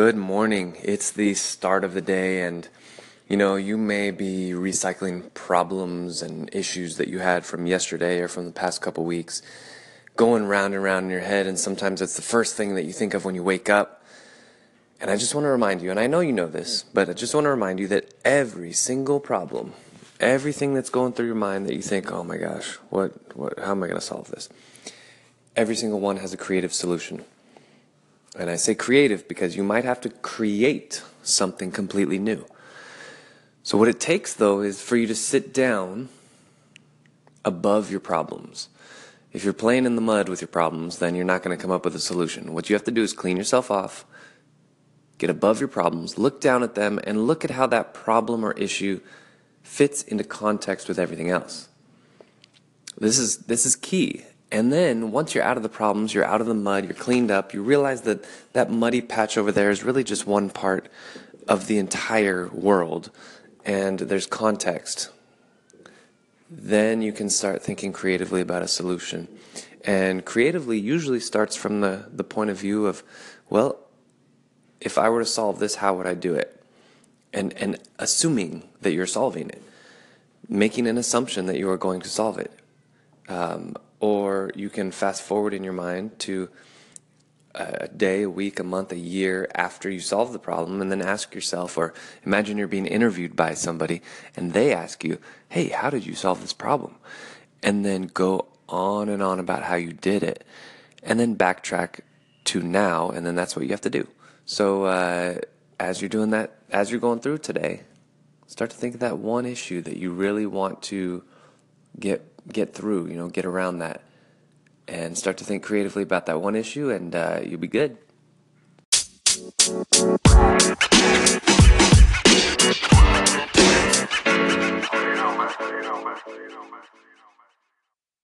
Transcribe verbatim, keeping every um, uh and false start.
Good morning. It's the start of the day, and you know, you may be recycling problems and issues that you had from yesterday or from the past couple weeks, going round and round in your head, and sometimes it's the first thing that you think of when you wake up. And I just want to remind you, and I know you know this, but I just want to remind you that every single problem, everything that's going through your mind that you think, oh my gosh, what, what, how am I going to solve this? Every single one has a creative solution. And I say creative because you might have to create something completely new. So what it takes, though, is for you to sit down above your problems. If you're playing in the mud with your problems, then you're not going to come up with a solution. What you have to do is clean yourself off, get above your problems, look down at them, and look at how that problem or issue fits into context with everything else. This is, this is key. And then once you're out of the problems, you're out of the mud, you're cleaned up, you realize that that muddy patch over there is really just one part of the entire world, and there's context. Then you can start thinking creatively about a solution. And creatively usually starts from the, the point of view of, well, if I were to solve this, how would I do it? And, and assuming that you're solving it, making an assumption that you are going to solve it. Um, Or you can fast forward in your mind to a day, a week, a month, a year after you solve the problem, and then ask yourself, or imagine you're being interviewed by somebody and they ask you, hey, how did you solve this problem? And then go on and on about how you did it, and then backtrack to now, and then that's what you have to do. So uh, as you're doing that, as you're going through today, start to think of that one issue that you really want to get get through, you know, get around that, and start to think creatively about that one issue, and uh, you'll be good.